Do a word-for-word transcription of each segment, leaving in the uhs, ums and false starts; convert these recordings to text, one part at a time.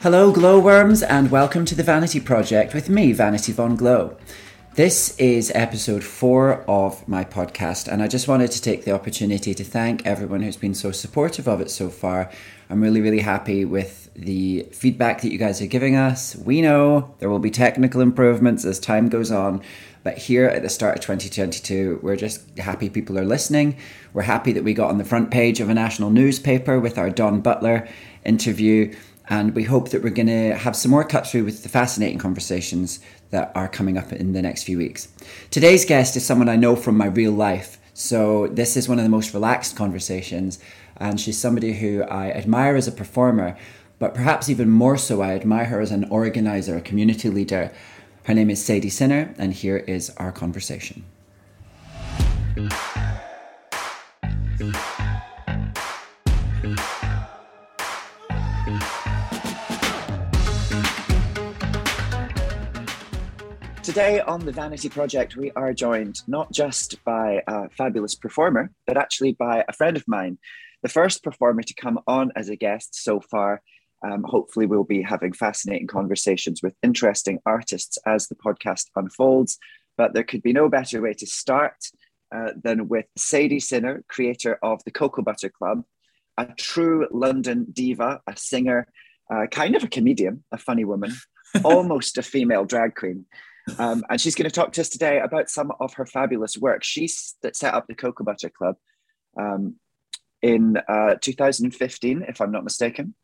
Hello, glowworms, and welcome to The Vanity Project with me, Vanity Von Glow. This is episode four of my podcast, and I just wanted to take the opportunity to thank everyone who's been so supportive of it so far. I'm really, really happy with the feedback that you guys are giving us. We know there will be technical improvements as time goes on, but here at the start of twenty twenty-two, we're just happy people are listening. We're happy that we got on the front page of a national newspaper with our Don Butler interview. And we hope that we're going to have some more cut through with the fascinating conversations that are coming up in the next few weeks. Today's guest is someone I know from my real life. So this is one of the most relaxed conversations. And she's somebody who I admire as a performer, but perhaps even more so, I admire her as an organizer, a community leader. Her name is Sadie Sinner, and here is our conversation. Today on The Vanity Project, we are joined not just by a fabulous performer, but actually by a friend of mine, the first performer to come on as a guest so far. Um, hopefully we'll be having fascinating conversations with interesting artists as the podcast unfolds, but there could be no better way to start uh, than with Sadie Sinner, creator of the Cocoa Butter Club, a true London diva, a singer, uh, kind of a comedian, a funny woman, almost a female drag queen. Um, and she's going to talk to us today about some of her fabulous work. She set up the Cocoa Butter Club um, in uh, two thousand fifteen, if I'm not mistaken.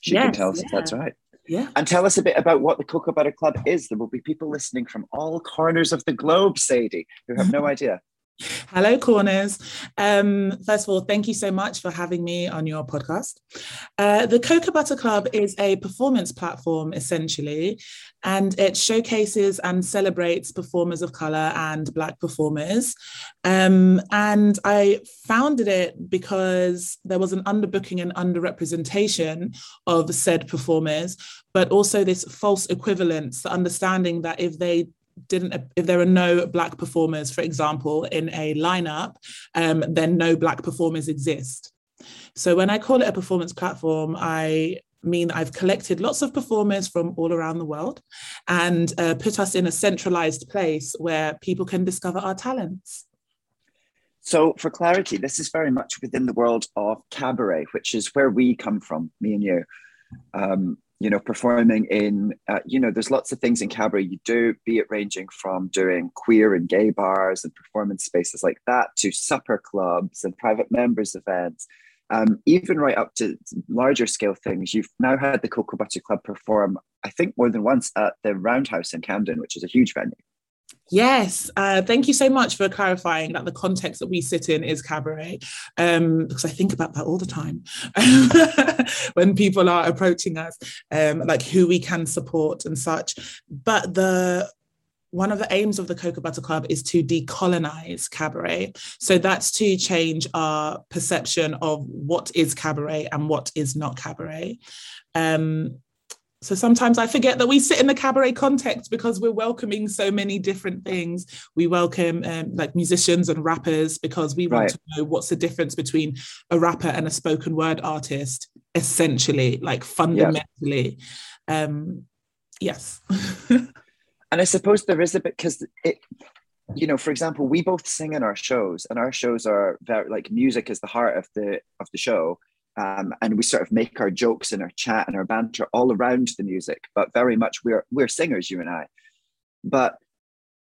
She yes, can tell us yeah. if that's right. Yeah. And tell us a bit about what the Cocoa Butter Club is. There will be people listening from all corners of the globe, Sadie, who have no idea. Hello, Corners. Um, first of all, thank you so much for having me on your podcast. Uh, the Cocoa Butter Club is a performance platform, essentially, and it showcases and celebrates performers of colour and Black performers. Um, and I founded it because there was an underbooking and underrepresentation of said performers, but also this false equivalence, the understanding that if they didn't if there are no Black performers, for example, in a lineup, um, then no Black performers exist. So when I call it a performance platform, I mean I've collected lots of performers from all around the world and uh, put us in a centralized place where people can discover our talents. So for clarity, this is very much within the world of cabaret, which is where we come from, me and you. Um, you know, performing in, uh, you know, there's lots of things in cabaret you do, be it ranging from doing queer and gay bars and performance spaces like that to supper clubs and private members events, um, even right up to larger scale things. You've now had the Cocoa Butter Club perform, I think, more than once at the Roundhouse in Camden, which is a huge venue. Yes, uh, thank you so much for clarifying that the context that we sit in is cabaret, um, because I think about that all the time when people are approaching us, um, like who we can support and such. But the one of the aims of the Cocoa Butter Club is to decolonize cabaret. So that's to change our perception of what is cabaret and what is not cabaret. Um, So sometimes I forget that we sit in the cabaret context because we're welcoming so many different things. We welcome um, like musicians and rappers because we want right. to know what's the difference between a rapper and a spoken word artist, essentially, like fundamentally. Yep. Um, yes. And I suppose there is a bit, because it, you know, for example, we both sing in our shows, and our shows are very, like, music is the heart of the of the show. Um, and we sort of make our jokes and our chat and our banter all around the music, but very much we're we're singers, you and I. But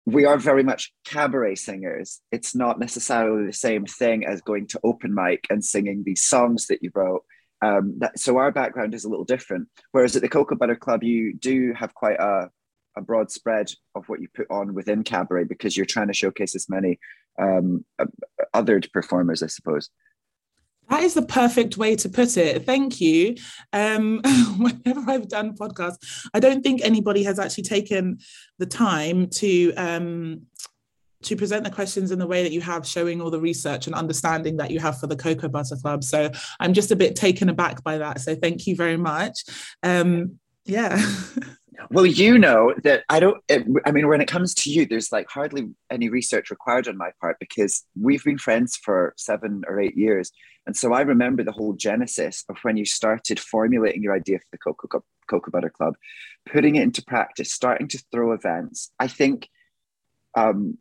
we are very much cabaret singers. It's not necessarily the same thing as going to open mic and singing these songs that you wrote. Um, that, so our background is a little different. Whereas at the Cocoa Butter Club, you do have quite a, a broad spread of what you put on within cabaret, because you're trying to showcase as many um, othered performers, I suppose. That is the perfect way to put it. Thank you. Um, whenever I've done podcasts, I don't think anybody has actually taken the time to um, to present the questions in the way that you have, showing all the research and understanding that you have for the Cocoa Butter Club. So I'm just a bit taken aback by that. So thank you very much. Um, yeah. Well, you know that I don't, it, I mean, when it comes to you, there's like hardly any research required on my part, because we've been friends for seven or eight years. And so I remember the whole genesis of when you started formulating your idea for the Cocoa, Cocoa Butter Club, putting it into practice, starting to throw events. I think um,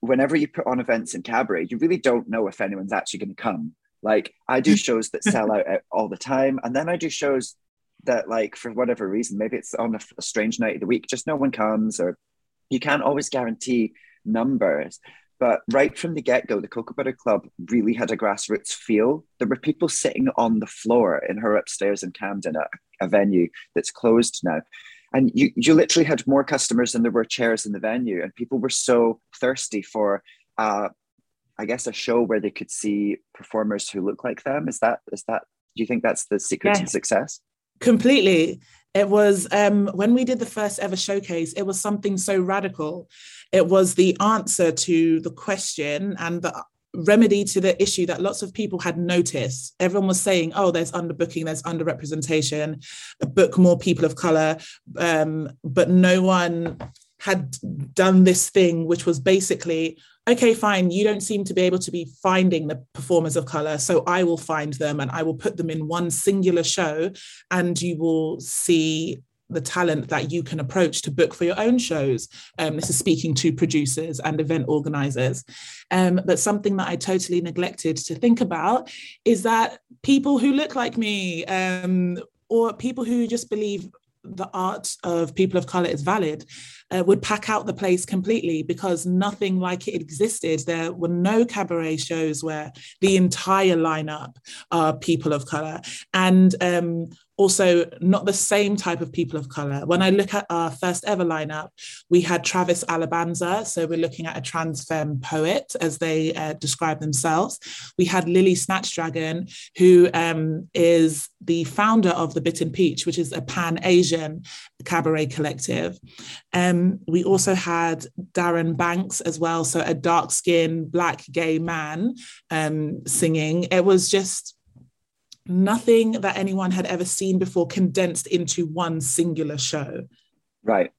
whenever you put on events in cabaret, you really don't know if anyone's actually going to come. Like, I do shows that sell out all the time. And then I do shows that, like, for whatever reason, maybe it's on a, a strange night of the week, just no one comes, or you can't always guarantee numbers. But right from the get-go, the Cocoa Butter Club really had a grassroots feel. There were people sitting on the floor in her upstairs in Camden at a venue that's closed now. And you you literally had more customers than there were chairs in the venue. And people were so thirsty for, uh, I guess, a show where they could see performers who look like them. Is that, is that, do you think that's the secret yeah. to success? Completely. It was um, when we did the first ever showcase, it was something so radical. It was the answer to the question and the remedy to the issue that lots of people had noticed. Everyone was saying, oh, there's underbooking, there's underrepresentation, book more people of colour. Um, but no one had done this thing, which was basically, okay, fine, you don't seem to be able to be finding the performers of colour, so I will find them and I will put them in one singular show, and you will see the talent that you can approach to book for your own shows. Um, this is speaking to producers and event organisers. Um, but something that I totally neglected to think about is that people who look like me, um, or people who just believe the art of people of colour is valid, uh, would pack out the place completely, because nothing like it existed. There were no cabaret shows where the entire lineup are people of colour, and um, also not the same type of people of colour. When I look at our first ever lineup, we had Travis Alabanza, so we're looking at a trans femme poet, as they uh, describe themselves. We had Lily Snatchdragon, who um, is the founder of the Bitten Peach, which is a pan-Asian cabaret collective. Um, we also had Darren Banks as well, so a dark-skinned black gay man um, singing. It was just nothing that anyone had ever seen before condensed into one singular show. Right.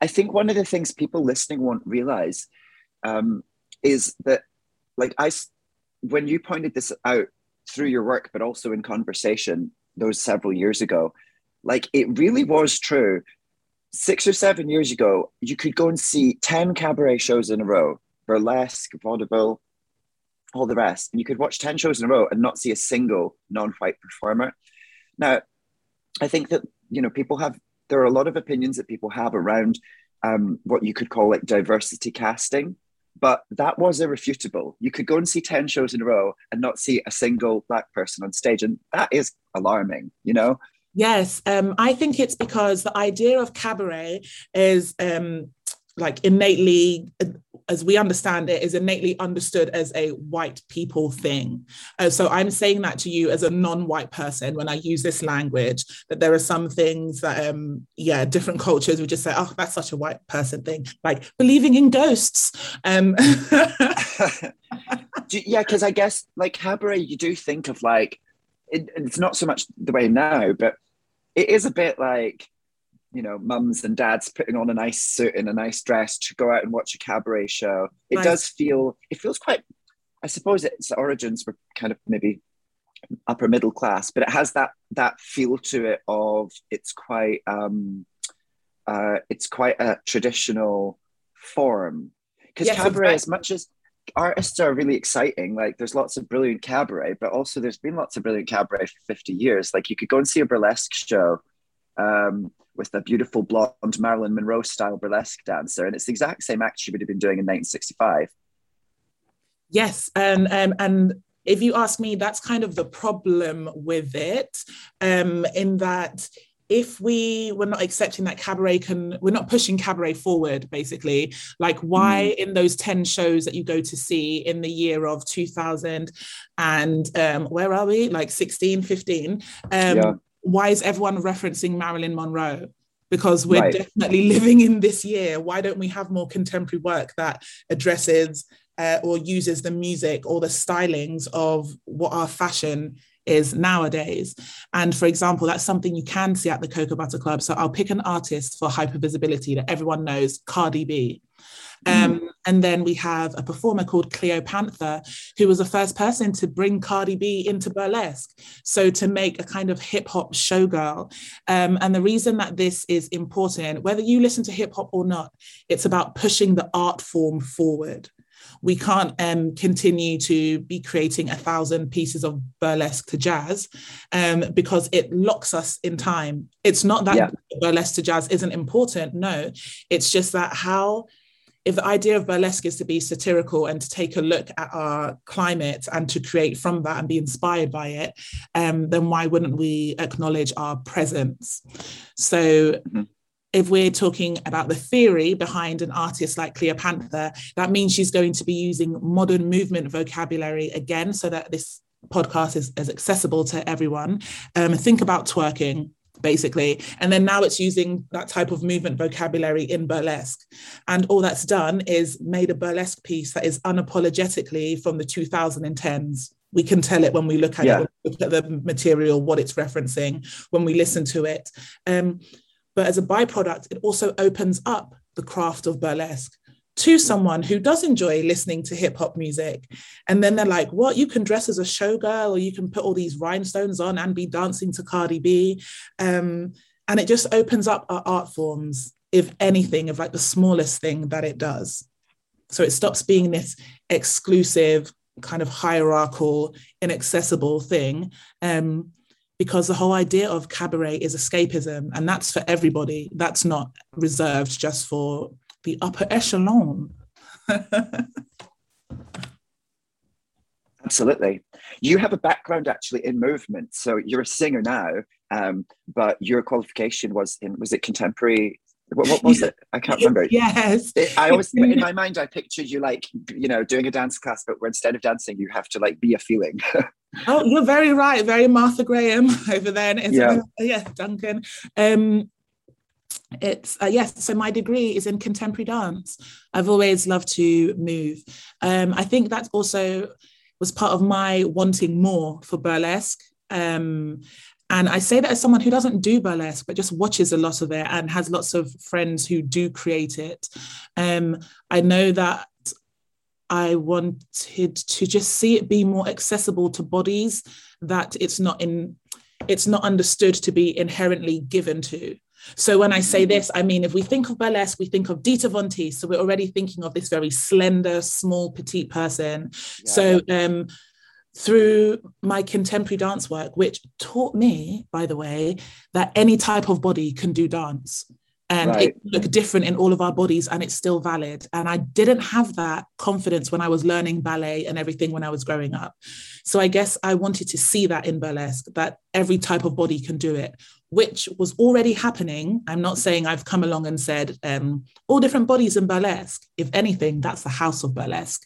I think one of the things people listening won't realize um, is that, like, I, when you pointed this out through your work, but also in conversation those several years ago, like, it really was true. Six or seven years ago, you could go and see ten cabaret shows in a row, burlesque, vaudeville, all the rest, and you could watch ten shows in a row and not see a single non-white performer. Now, I think that, you know, people have, there are a lot of opinions that people have around um, what you could call, like, diversity casting, but that was irrefutable. You could go and see ten shows in a row and not see a single black person on stage, and that is alarming, you know? Yes, um, I think it's because the idea of cabaret is, um, like, innately, as we understand it, is innately understood as a white people thing. Uh, so I'm saying that to you as a non-white person when I use this language, that there are some things that, um, yeah, different cultures would just say, oh, that's such a white person thing, like believing in ghosts. Um, yeah, because I guess, like, cabaret, you do think of, like, it, it's not so much the way now, but it is a bit like, you know, mums and dads putting on a nice suit and a nice dress to go out and watch a cabaret show. It nice. does feel, it feels quite, I suppose its origins were kind of maybe upper middle class, but it has that that feel to it of, it's quite um, uh, it's quite a traditional form. Because yes, cabaret, exactly. as much as artists are really exciting, like there's lots of brilliant cabaret, but also there's been lots of brilliant cabaret for fifty years. Like you could go and see a burlesque show um, with a beautiful blonde Marilyn Monroe style burlesque dancer, and it's the exact same act she would have been doing in nineteen sixty-five. Yes, and um, and if you ask me, that's kind of the problem with it, um, in that if we were not accepting that cabaret can, we're not pushing cabaret forward, basically. Like why mm. in those ten shows that you go to see in the year of two thousand and um, where are we? Like sixteen, fifteen. Um, yeah. Why is everyone referencing Marilyn Monroe? Because we're right. definitely living in this year. Why don't we have more contemporary work that addresses Uh, or uses the music or the stylings of what our fashion is nowadays? And for example, that's something you can see at the Cocoa Butter Club. So I'll pick an artist for hypervisibility that everyone knows, Cardi B. Um, mm. And then we have a performer called Cleo Panther, who was the first person to bring Cardi B into burlesque. So to make a kind of hip hop showgirl. Um, and the reason that this is important, whether you listen to hip hop or not, it's about pushing the art form forward. We can't um, continue to be creating a thousand pieces of burlesque to jazz um, because it locks us in time. It's not that yeah. burlesque to jazz isn't important. No, it's just that how, if the idea of burlesque is to be satirical and to take a look at our climate and to create from that and be inspired by it, um, then why wouldn't we acknowledge our presence? So... Mm-hmm. If we're talking about the theory behind an artist like Cleo Panther, that means she's going to be using modern movement vocabulary again, so that this podcast is as accessible to everyone. Um, think about twerking, basically. And then now it's using that type of movement vocabulary in burlesque. And all that's done is made a burlesque piece that is unapologetically from the two thousand tens. We can tell it when we look at yeah. it, look at the material, what it's referencing, when we listen to it. Um, But as a byproduct, it also opens up the craft of burlesque to someone who does enjoy listening to hip hop music. And then they're like, what? You can dress as a showgirl, or you can put all these rhinestones on and be dancing to Cardi B. Um, and it just opens up our art forms, if anything, if like the smallest thing that it does. So it stops being this exclusive, kind of hierarchical, inaccessible thing. Um, Because the whole idea of cabaret is escapism, and that's for everybody. That's not reserved just for the upper echelon. Absolutely. You have a background actually in movement. So you're a singer now, um, but your qualification was in, was it contemporary? What, what was it? I can't remember. Yes. It, I always, in my mind, I pictured you like, you know, doing a dance class, but where instead of dancing, you have to like be a feeling. Oh, you're very right. Very Martha Graham over there. And yeah. Yes, Duncan. Um, it's, uh, yes, so my degree is in contemporary dance. I've always loved to move. Um, I think that also was part of my wanting more for burlesque. Um, and I say that as someone who doesn't do burlesque, but just watches a lot of it and has lots of friends who do create it. Um, I know that I wanted to just see it be more accessible to bodies that it's not in, it's not understood to be inherently given to. So when I say this, I mean, if we think of burlesque, we think of Dita Von Teese. So we're already thinking of this very slender, small, petite person. Yeah. So um, through my contemporary dance work, which taught me, by the way, that any type of body can do dance. And right. it looked different in all of our bodies, and it's still valid. And I didn't have that confidence when I was learning ballet and everything when I was growing up. So I guess I wanted to see that in burlesque, that every type of body can do it, which was already happening. I'm not saying I've come along and said um, all different bodies in burlesque. If anything, that's the house of burlesque.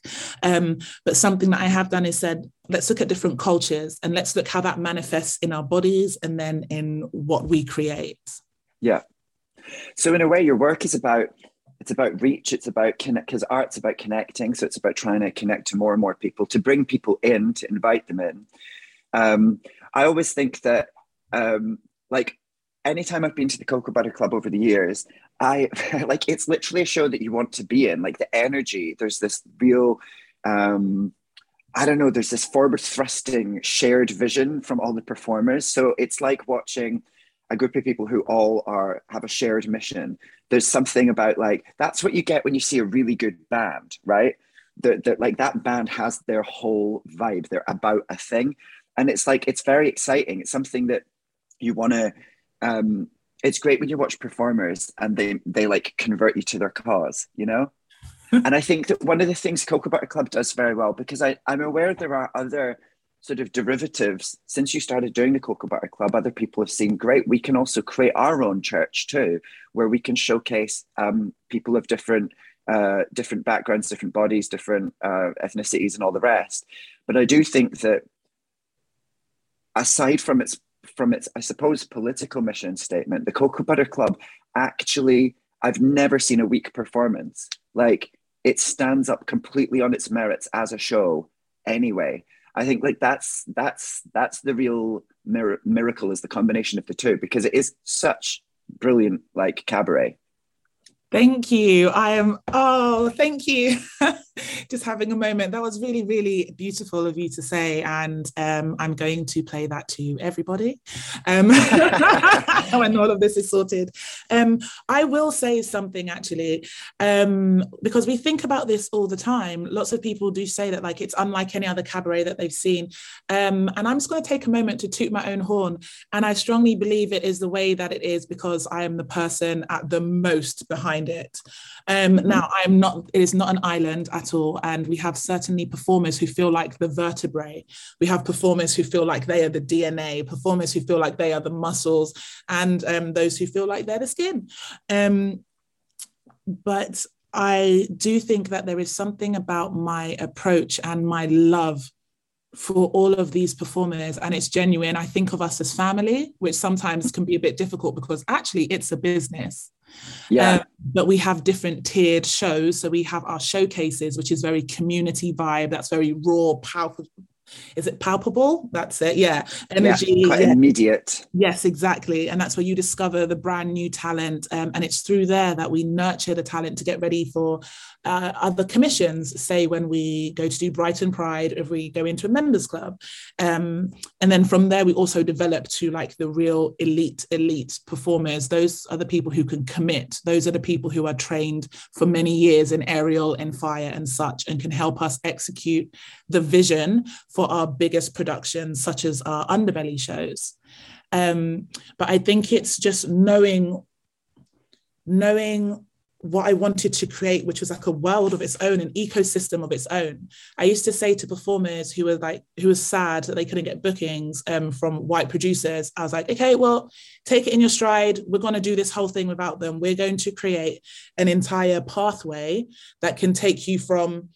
Um, but something that I have done is said, let's look at different cultures and let's look how that manifests in our bodies and then in what we create. Yeah. So in a way, your work is about, it's about reach, it's about connect, because art's about connecting. So it's about trying to connect to more and more people, to bring people in, to invite them in. Um, I always think that, um, like, anytime I've been to the Cocoa Butter Club over the years, I like, it's literally a show that you want to be in, like the energy. There's this real, um, I don't know, there's this forward thrusting shared vision from all the performers. So it's like watching a group of people who all are have a shared mission. There's something about, like, that's what you get when you see a really good band, right? That, that like that band has their whole vibe. They're about a thing. And it's like, it's very exciting. It's something that you want to, um, it's great when you watch performers and they, they like convert you to their cause, you know? And I think that one of the things Cocoa Butter Club does very well, because I, I'm aware there are other sort of derivatives. Since you started doing the Cocoa Butter Club, other people have seen, great, we can also create our own church too, where we can showcase um, people of different uh, different backgrounds, different bodies, different uh, ethnicities and all the rest. But I do think that aside from its, from its, I suppose, political mission statement, the Cocoa Butter Club actually, I've never seen a weak performance. Like, it stands up completely on its merits as a show anyway. I think like that's that's that's the real mir- miracle is the combination of the two, because it is such brilliant like cabaret. Thank you. I am, oh, thank you. Just having a moment. That was really, really beautiful of you to say. And um, I'm going to play that to everybody um, when all of this is sorted. Um, I will say something, actually, um, because we think about this all the time. Lots of people do say that, like, it's unlike any other cabaret that they've seen. Um, and I'm just going to take a moment to toot my own horn. And I strongly believe it is the way that it is because I am the person at the most behind it. Um, now, I'm not, it is not an island at all. And we have certainly performers who feel like the vertebrae. We have performers who feel like they are the D N A, performers who feel like they are the muscles, and um, those who feel like they're the skin. Um, but I do think that there is something about my approach and my love for all of these performers, and it's genuine. I think of us as family, which sometimes can be a bit difficult because actually it's a business. Yeah. Um, but we have different tiered shows. So we have our showcases, which is very community vibe. That's very raw, powerful. Is it palpable? That's it. Yeah. Energy. Yeah, quite yeah. Immediate. Yes, exactly. And that's where you discover the brand new talent. Um, and it's through there that we nurture the talent to get ready for uh, other commissions. Say when we go to do Brighton Pride, if we go into a members club. Um, and then from there, we also develop to like the real elite, elite performers. Those are the people who can commit. Those are the people who are trained for many years in aerial and fire and such, and can help us execute the vision for our biggest productions, such as our Underbelly shows. Um, but I think it's just knowing, knowing what I wanted to create, which was like a world of its own, an ecosystem of its own. I used to say to performers who were like, who were sad that they couldn't get bookings um, from white producers, I was like, okay, well, take it in your stride. We're going to do this whole thing without them. We're going to create an entire pathway that can take you from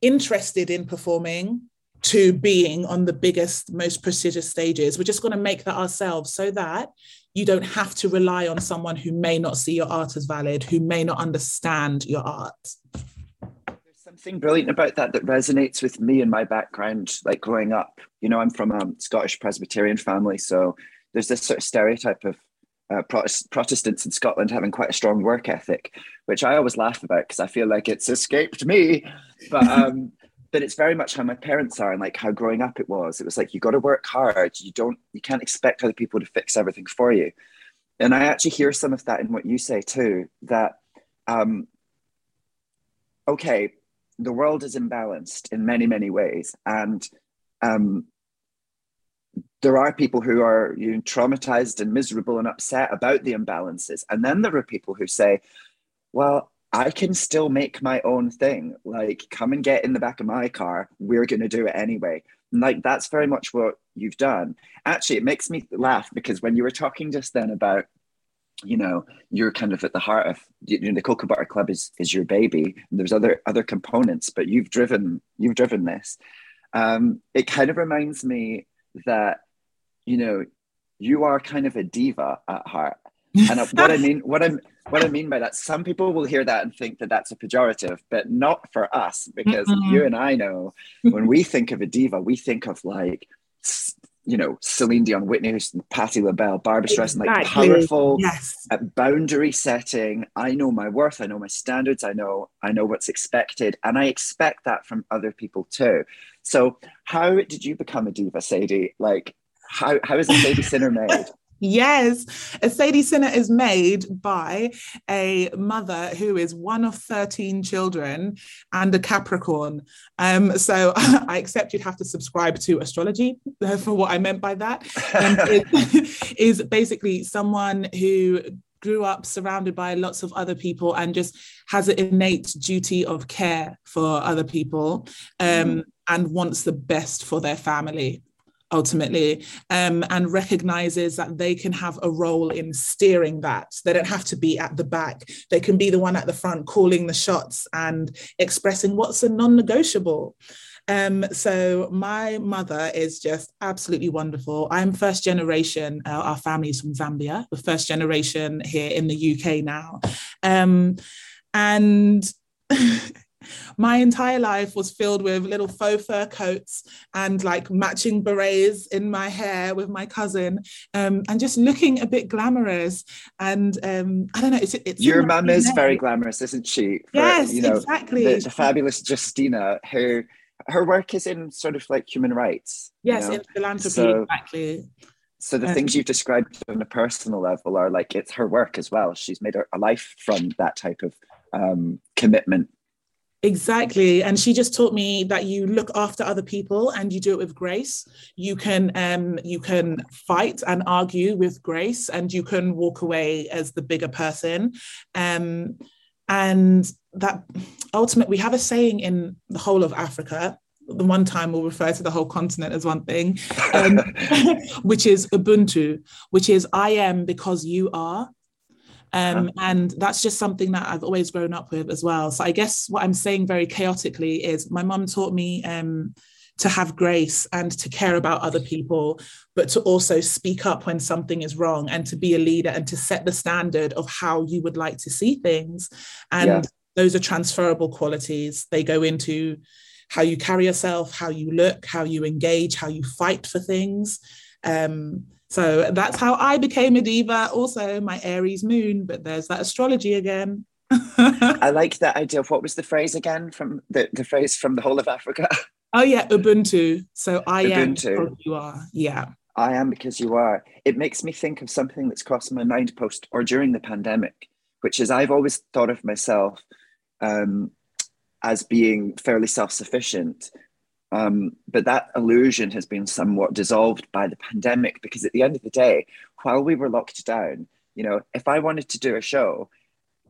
interested in performing to being on the biggest, most prestigious stages. We're just going to make that ourselves so that you don't have to rely on someone who may not see your art as valid, who may not understand your art. There's something brilliant about that that resonates with me and my background, like growing up. You know, I'm from a Scottish Presbyterian family, so there's this sort of stereotype of uh, Protest- Protestants in Scotland having quite a strong work ethic, which I always laugh about because I feel like it's escaped me. But... Um, But it's very much how my parents are and like how growing up it was. It was like, you got to work hard. You don't, you can't expect other people to fix everything for you. And I actually hear some of that in what you say too, that, um, okay, the world is imbalanced in many, many ways. And um, there are people who are, you know, traumatized and miserable and upset about the imbalances. And then there are people who say, well, I can still make my own thing. Like, come and get in the back of my car. We're going to do it anyway. And like, that's very much what you've done. Actually, it makes me laugh because when you were talking just then about, you know, you're kind of at the heart of, you know, the Cocoa Butter Club is, is your baby. And there's other, other components, but you've driven, you've driven this. Um, it kind of reminds me that, you know, you are kind of a diva at heart. And what I mean, what I'm, what I mean by that, some people will hear that and think that that's a pejorative, but not for us, because mm-hmm. you and I know when we think of a diva, we think of like, you know, Celine Dion, Whitney Houston, Patti LaBelle, Barbra Streisand, exactly. Like powerful, yes. uh, boundary setting. I know my worth. I know my standards. I know, I know what's expected, and I expect that from other people too. So, how did you become a diva, Sadie? Like, how how is a Sadie Sinner made? Yes. Sadie Sinner is made by a mother who is one of thirteen children and a Capricorn. Um, so I accept you'd have to subscribe to astrology for what I meant by that. Um, it is basically someone who grew up surrounded by lots of other people and just has an innate duty of care for other people um, mm. and wants the best for their family, ultimately, um, and recognises that they can have a role in steering that. They don't have to be at the back. They can be the one at the front calling the shots and expressing what's a non-negotiable. Um, so my mother is just absolutely wonderful. I'm first generation. Uh, our family's from Zambia. We're first generation here in the U K now. Um, and... My entire life was filled with little faux fur coats and like matching berets in my hair with my cousin, um, and just looking a bit glamorous. And um, I don't know, it's, it's your mum is very glamorous, isn't she? For, yes, you know, exactly. The, the fabulous Justina, her her work is in sort of like human rights. Yes, you know? In philanthropy, so, exactly. So the um, things you've described on a personal level are like it's her work as well. She's made her, a life from that type of um, commitment. Exactly. And she just taught me that you look after other people and you do it with grace. You can um, you can fight and argue with grace, and you can walk away as the bigger person. Um, and that ultimately, we have a saying in the whole of Africa. The one time we'll refer to the whole continent as one thing, um, which is Ubuntu, which is I am because you are. Um, and that's just something that I've always grown up with as well. So I guess what I'm saying very chaotically is my mum taught me um, to have grace and to care about other people, but to also speak up when something is wrong and to be a leader and to set the standard of how you would like to see things. And yeah. Those are transferable qualities. They go into how you carry yourself, how you look, how you engage, how you fight for things. Um So that's how I became a diva, also my Aries moon, but there's that astrology again. I like that idea of what was the phrase again from the, the phrase from the whole of Africa? Oh yeah, Ubuntu. So I Ubuntu. am because you are. Yeah. I am because you are. It makes me think of something that's crossed my mind post or during the pandemic, which is I've always thought of myself um, as being fairly self-sufficient. Um, but that illusion has been somewhat dissolved by the pandemic, because at the end of the day, while we were locked down, you know, if I wanted to do a show,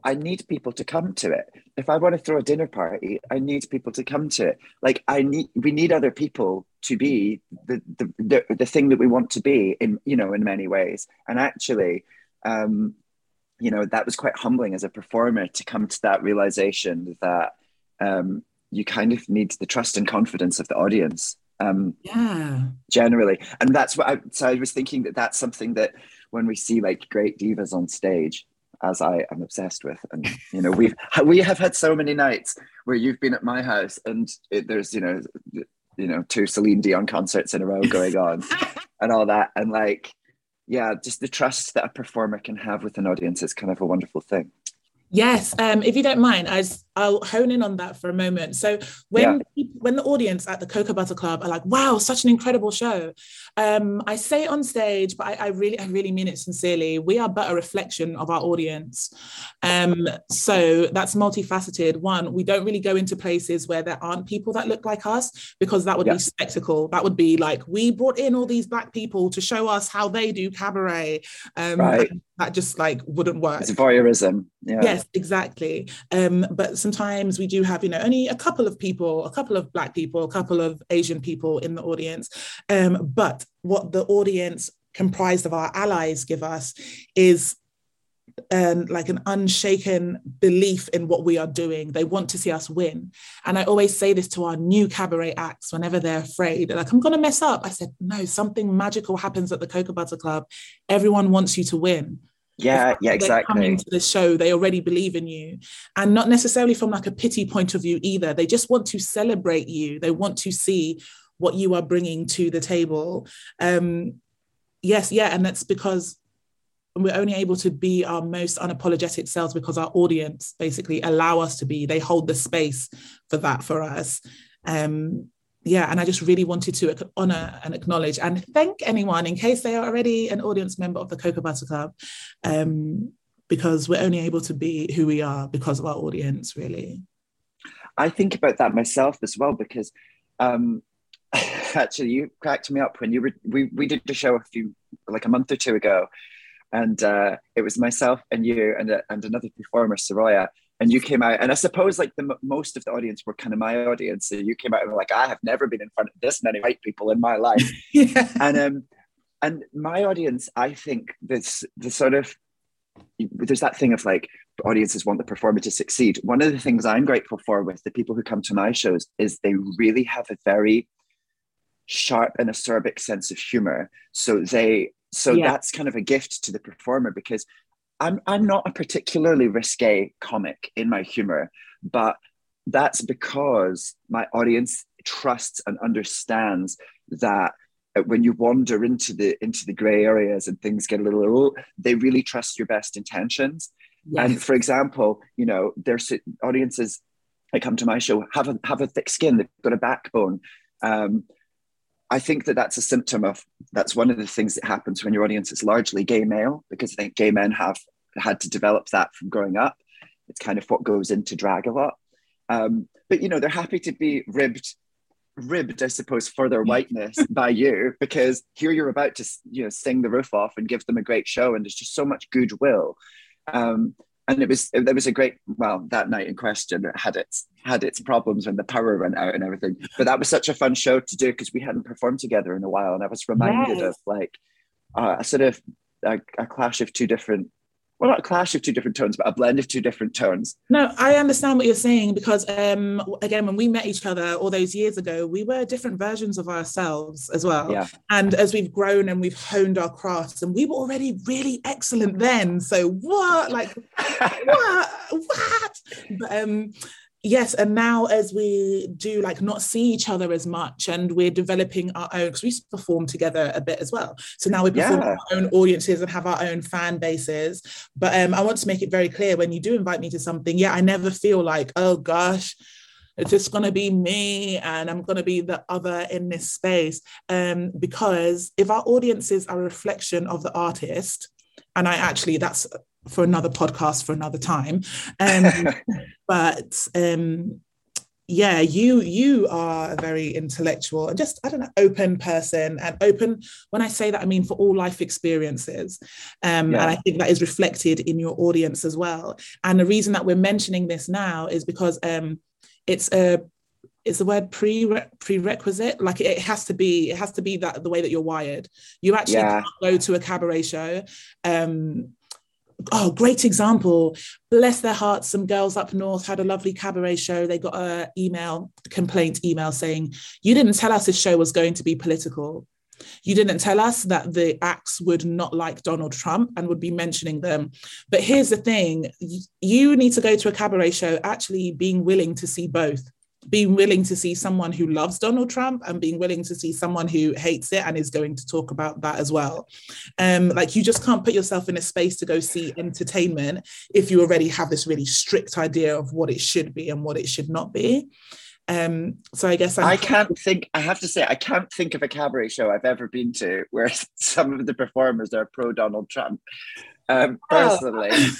I need people to come to it. If I want to throw a dinner party, I need people to come to it. Like I need, we need other people to be the the, the, the thing that we want to be in, you know, in many ways. And actually, um, you know, that was quite humbling as a performer to come to that realization that, um, you kind of need the trust and confidence of the audience. Um, yeah. Generally. And that's what I, so I was thinking that that's something that when we see like great divas on stage, as I am obsessed with, and, you know, we've, we have had so many nights where you've been at my house and it, there's, you know, you know, two Celine Dion concerts in a row going on and all that. And like, yeah, just the trust that a performer can have with an audience is kind of a wonderful thing. Yes, um, if you don't mind, I, I'll hone in on that for a moment. So when, yeah. people, when the audience at the Cocoa Butter Club are like, wow, such an incredible show, um, I say it on stage, but I, I really I really mean it sincerely. We are but a reflection of our audience. Um, so that's multifaceted. One, we don't really go into places where there aren't people that look like us, because that would yeah. be spectacle. That would be like, we brought in all these black people to show us how they do cabaret. Um, right. That just like wouldn't work. It's voyeurism. Yeah. Yes, exactly. Um, but sometimes we do have, you know, only a couple of people, a couple of black people, a couple of Asian people in the audience. Um, but what the audience comprised of our allies give us is um, like an unshaken belief in what we are doing. They want to see us win. And I always say this to our new cabaret acts whenever they're afraid. They're like, I'm going to mess up. I said, no, something magical happens at the Cocoa Butter Club. Everyone wants you to win. Yeah, yeah, exactly. Coming to the show, they already believe in you, and not necessarily from like a pity point of view either. They just want to celebrate you. They want to see what you are bringing to the table. Um, yes, yeah, and that's because we're only able to be our most unapologetic selves because our audience basically allow us to be. They hold the space for that for us. Um, yeah, and I just really wanted to honour and acknowledge and thank anyone in case they are already an audience member of the Cocoa Butter Club, um, because we're only able to be who we are because of our audience, really. I think about that myself as well, because um, actually you cracked me up when you were, we, we did a show a few, like a month or two ago, and uh, it was myself and you and, and another performer, Soraya, and you came out, and I suppose like the most of the audience were kind of my audience, so you came out and were like, I have never been in front of this many white people in my life. Yeah. And um, and my audience, I think this the sort of, there's that thing of like, audiences want the performer to succeed. One of the things I'm grateful for with the people who come to my shows is they really have a very sharp and acerbic sense of humor. So they, so yeah. that's kind of a gift to the performer, because I'm I'm not a particularly risque comic in my humor, but that's because my audience trusts and understands that when you wander into the into the gray areas and things get a little old, they really trust your best intentions. Yes. And for example, you know, there's audiences that come to my show have a, have a thick skin, they've got a backbone. Um, I think that that's a symptom of, that's one of the things that happens when your audience is largely gay male, because I think gay men have had to develop that from growing up. It's kind of what goes into drag a lot. Um, but, you know, they're happy to be ribbed ribbed, I suppose, for their whiteness by you, because here you're about to, you know, sing the roof off and give them a great show, and there's just so much goodwill. Um, and it was there was a great, well, that night in question had its had its problems when the power went out and everything. But that was such a fun show to do because we hadn't performed together in a while, and I was reminded yes. of like uh, a sort of a, a clash of two different. Well, not a clash of two different tones, but a blend of two different tones. No, I understand what you're saying, because, um, again, when we met each other all those years ago, we were different versions of ourselves as well. Yeah. And as we've grown and we've honed our crafts, and we were already really excellent then. So what? Like, what? What? But, um, yes, and now as we do, like, not see each other as much, and we're developing our own, because we used to perform together a bit as well. So now we perform yeah. our own audiences and have our own fan bases. But um, I want to make it very clear, when you do invite me to something, yeah, I never feel like, oh gosh, it's just going to be me and I'm going to be the other in this space. Um, because if our audiences are a reflection of the artist, and I actually, that's for another podcast for another time. Um, but um, yeah, you you are a very intellectual and just, I don't know, open person. And open, when I say that, I mean for all life experiences. Um, yeah. And I think that is reflected in your audience as well. And the reason that we're mentioning this now is because um, it's a, it's the word pre- prerequisite. Like it has to be, it has to be that the way that you're wired. You actually yeah. can't go to a cabaret show. Um, Oh, great example. Bless their hearts. Some girls up north had a lovely cabaret show. They got an email, complaint email saying, you didn't tell us this show was going to be political. You didn't tell us that the acts would not like Donald Trump and would be mentioning them. But here's the thing. You need to go to a cabaret show actually being willing to see both. Being willing to see someone who loves Donald Trump and being willing to see someone who hates it and is going to talk about that as well. Um, like you just can't put yourself in a space to go see entertainment if you already have this really strict idea of what it should be and what it should not be. Um, so I guess I'm I can't think, I have to say, I can't think of a cabaret show I've ever been to where some of the performers are pro Donald Trump, um, personally. Oh.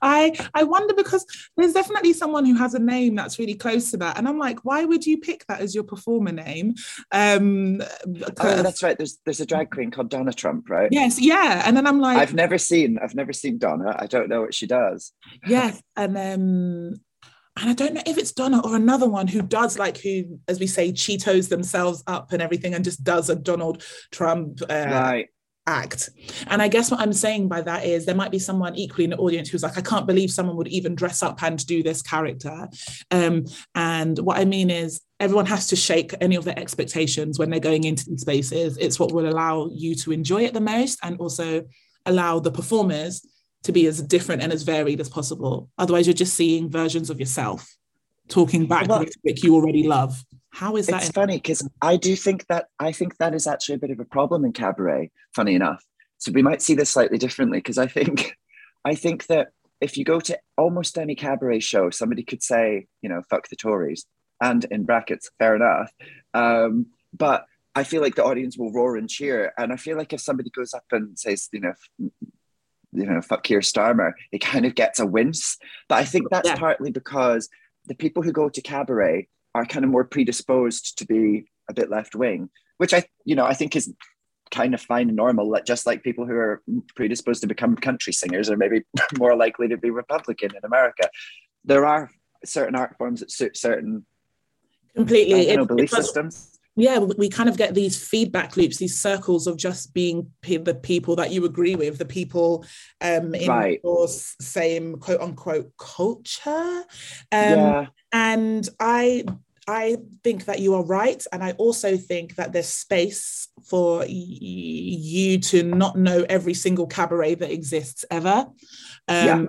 I I wonder, because there's definitely someone who has a name that's really close to that, and I'm like, why would you pick that as your performer name? Um, oh, that's right. There's there's a drag queen called Donna Trump, right? Yes, yeah. And then I'm like, I've never seen I've never seen Donna. I don't know what she does. Yes, and um, and I don't know if it's Donna or another one who does like who, as we say, Cheetos themselves up and everything, and just does a Donald Trump. Uh, right. act. And I guess what I'm saying by that is there might be someone equally in the audience who's like, I can't believe someone would even dress up and do this character. Um, and what I mean is everyone has to shake any of their expectations when they're going into these spaces. It's what will allow you to enjoy it the most, and also allow the performers to be as different and as varied as possible. Otherwise, you're just seeing versions of yourself talking back well, rhetoric you already love. How is that? It's funny because I do think that I think that is actually a bit of a problem in cabaret, funny enough. So we might see this slightly differently, because I think I think that if you go to almost any cabaret show, somebody could say, you know, fuck the Tories, and in brackets, fair enough. Um, but I feel like the audience will roar and cheer. And I feel like if somebody goes up and says, you know, f- you know, fuck Keir Starmer, it kind of gets a wince. But I think that's yeah. partly because the people who go to cabaret are kind of more predisposed to be a bit left-wing, which I, you know, I think is kind of fine and normal, just like people who are predisposed to become country singers are maybe more likely to be Republican in America. There are certain art forms that suit certain completely I don't know, belief it, it systems. Yeah, we kind of get these feedback loops, these circles of just being p- the people that you agree with, the people um, in right. your same quote unquote culture. Um, yeah. And I I think that you are right. And I also think that there's space for y- you to not know every single cabaret that exists ever. Um, yeah.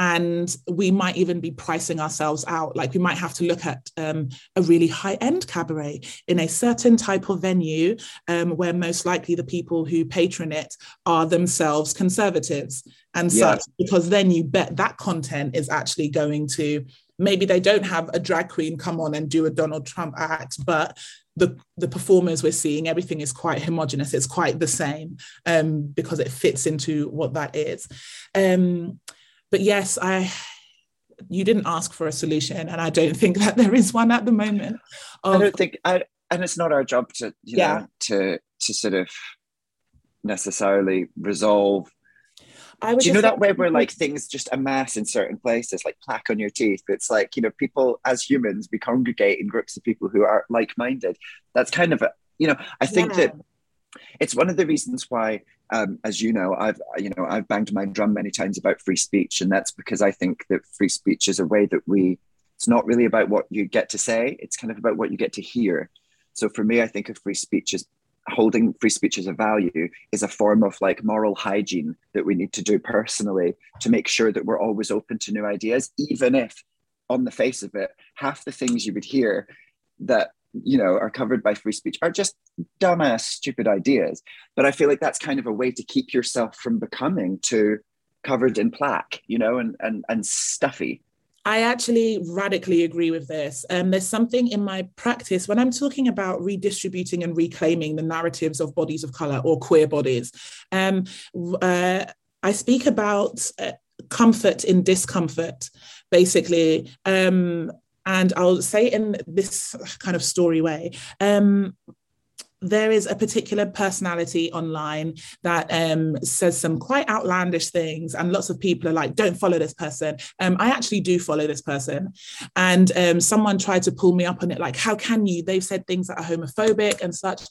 And we might even be pricing ourselves out. Like we might have to look at um, a really high-end cabaret in a certain type of venue um, where most likely the people who patron it are themselves conservatives and yeah. such, because then you bet that content is actually going to, maybe they don't have a drag queen come on and do a Donald Trump act, but the, the performers we're seeing, everything is quite homogenous. It's quite the same um, because it fits into what that is. Um, But yes, I. You didn't ask for a solution, and I don't think that there is one at the moment. Of, I don't think, I, and it's not our job to, you yeah. know, to to sort of necessarily resolve. I would Do you know that way where like things just amass in certain places, like plaque on your teeth? It's like, you know, people as humans, we congregate in groups of people who are like-minded. That's kind of a, you know, I think yeah. that. It's one of the reasons why, um, as you know, I've you know I've banged my drum many times about free speech, and that's because I think that free speech is a way that we. It's not really about what you get to say; it's kind of about what you get to hear. So for me, I think of free speech as holding free speech as a value is a form of like moral hygiene that we need to do personally to make sure that we're always open to new ideas, even if, on the face of it, half the things you would hear that. You know, are covered by free speech are just dumbass, stupid ideas. But I feel like that's kind of a way to keep yourself from becoming too covered in plaque, you know, and and and stuffy. I actually radically agree with this. Um, there's something in my practice when I'm talking about redistributing and reclaiming the narratives of bodies of color or queer bodies. Um, uh, I speak about uh, comfort in discomfort, basically. Um, And I'll say in this kind of story way, um, there is a particular personality online that um, says some quite outlandish things. And lots of people are like, don't follow this person. Um, I actually do follow this person. And um, someone tried to pull me up on it. Like, how can you? They've said things that are homophobic and such.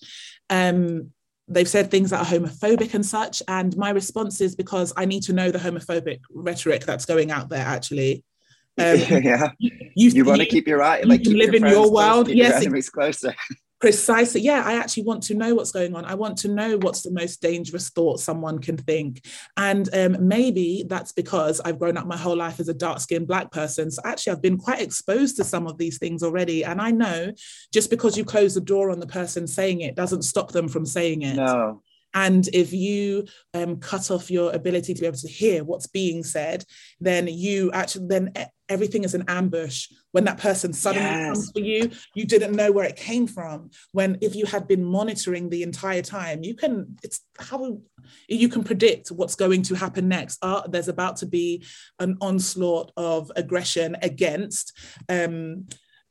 Um, They've said things that are homophobic and such. And my response is because I need to know the homophobic rhetoric that's going out there, actually. Um, yeah, you, you, you want to keep your eye, like you live your in your world. Close, yes, your it, closer. Precisely. Yeah, I actually want to know what's going on. I want to know what's the most dangerous thought someone can think, and um, maybe that's because I've grown up my whole life as a dark-skinned black person. So actually, I've been quite exposed to some of these things already, and I know just because you close the door on the person saying it doesn't stop them from saying it. No. And if you um, cut off your ability to be able to hear what's being said, then you actually, then everything is an ambush. When that person suddenly yes. comes for you, you didn't know where it came from. When if you had been monitoring the entire time, you can, it's how you can predict what's going to happen next. Uh, there's about to be an onslaught of aggression against, um,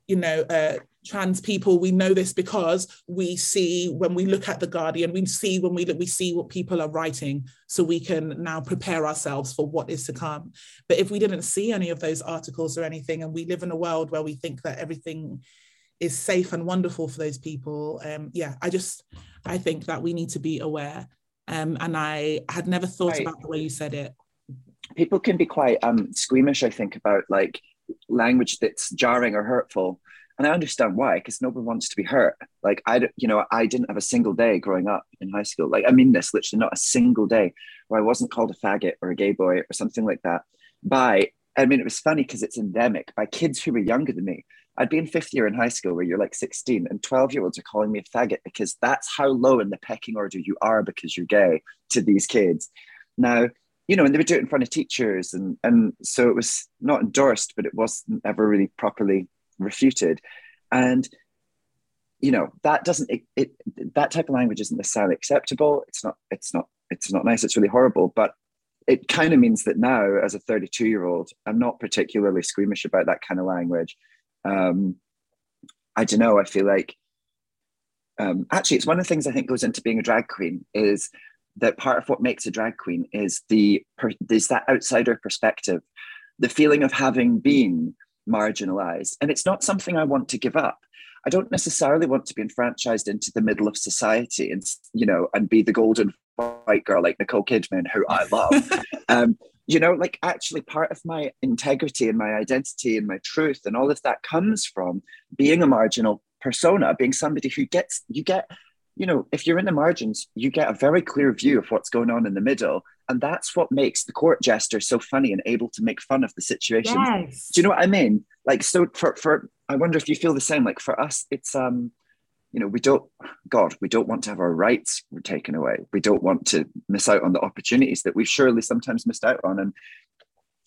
you know, uh, trans people. We know this because we see when we look at The Guardian, we see when we look, we see what people are writing, so we can now prepare ourselves for what is to come. But if we didn't see any of those articles or anything, and we live in a world where we think that everything is safe and wonderful for those people, um, yeah, I just, I think that we need to be aware. Um, and I had never thought right. about the way you said it. People can be quite um, squeamish, I think, about like language that's jarring or hurtful. And I understand why, because nobody wants to be hurt. Like, I, you know, I didn't have a single day growing up in high school. Like, I mean this, literally not a single day where I wasn't called a faggot or a gay boy or something like that. By, I mean, it was funny because it's endemic, by kids who were younger than me. I'd be in fifth year in high school where you're like sixteen and twelve-year-olds are calling me a faggot because that's how low in the pecking order you are because you're gay to these kids. Now, you know, and they would do it in front of teachers. And, and so it was not endorsed, but it wasn't ever really properly refuted. And, you know, that doesn't, it, it, that type of language isn't necessarily acceptable. It's not, it's not, it's not nice. It's really horrible. But it kind of means that now, as a thirty-two year old, I'm not particularly squeamish about that kind of language. Um, I don't know. I feel like, um, actually, it's one of the things I think goes into being a drag queen, is that part of what makes a drag queen is the, is that outsider perspective, the feeling of having been marginalized. And it's not something I want to give up. I don't necessarily want to be enfranchised into the middle of society and, you know, and be the golden white girl like Nicole Kidman, who I love. um, you know, like actually part of my integrity and my identity and my truth and all of that comes from being a marginal persona, being somebody who gets, you get, you know, if you're in the margins, you get a very clear view of what's going on in the middle. And that's what makes the court jester so funny and able to make fun of the situation. Yes. Do you know what I mean? Like, so for, for, I wonder if you feel the same. Like for us, it's, um, you know, we don't, God, we don't want to have our rights taken away. We don't want to miss out on the opportunities that we've surely sometimes missed out on. And,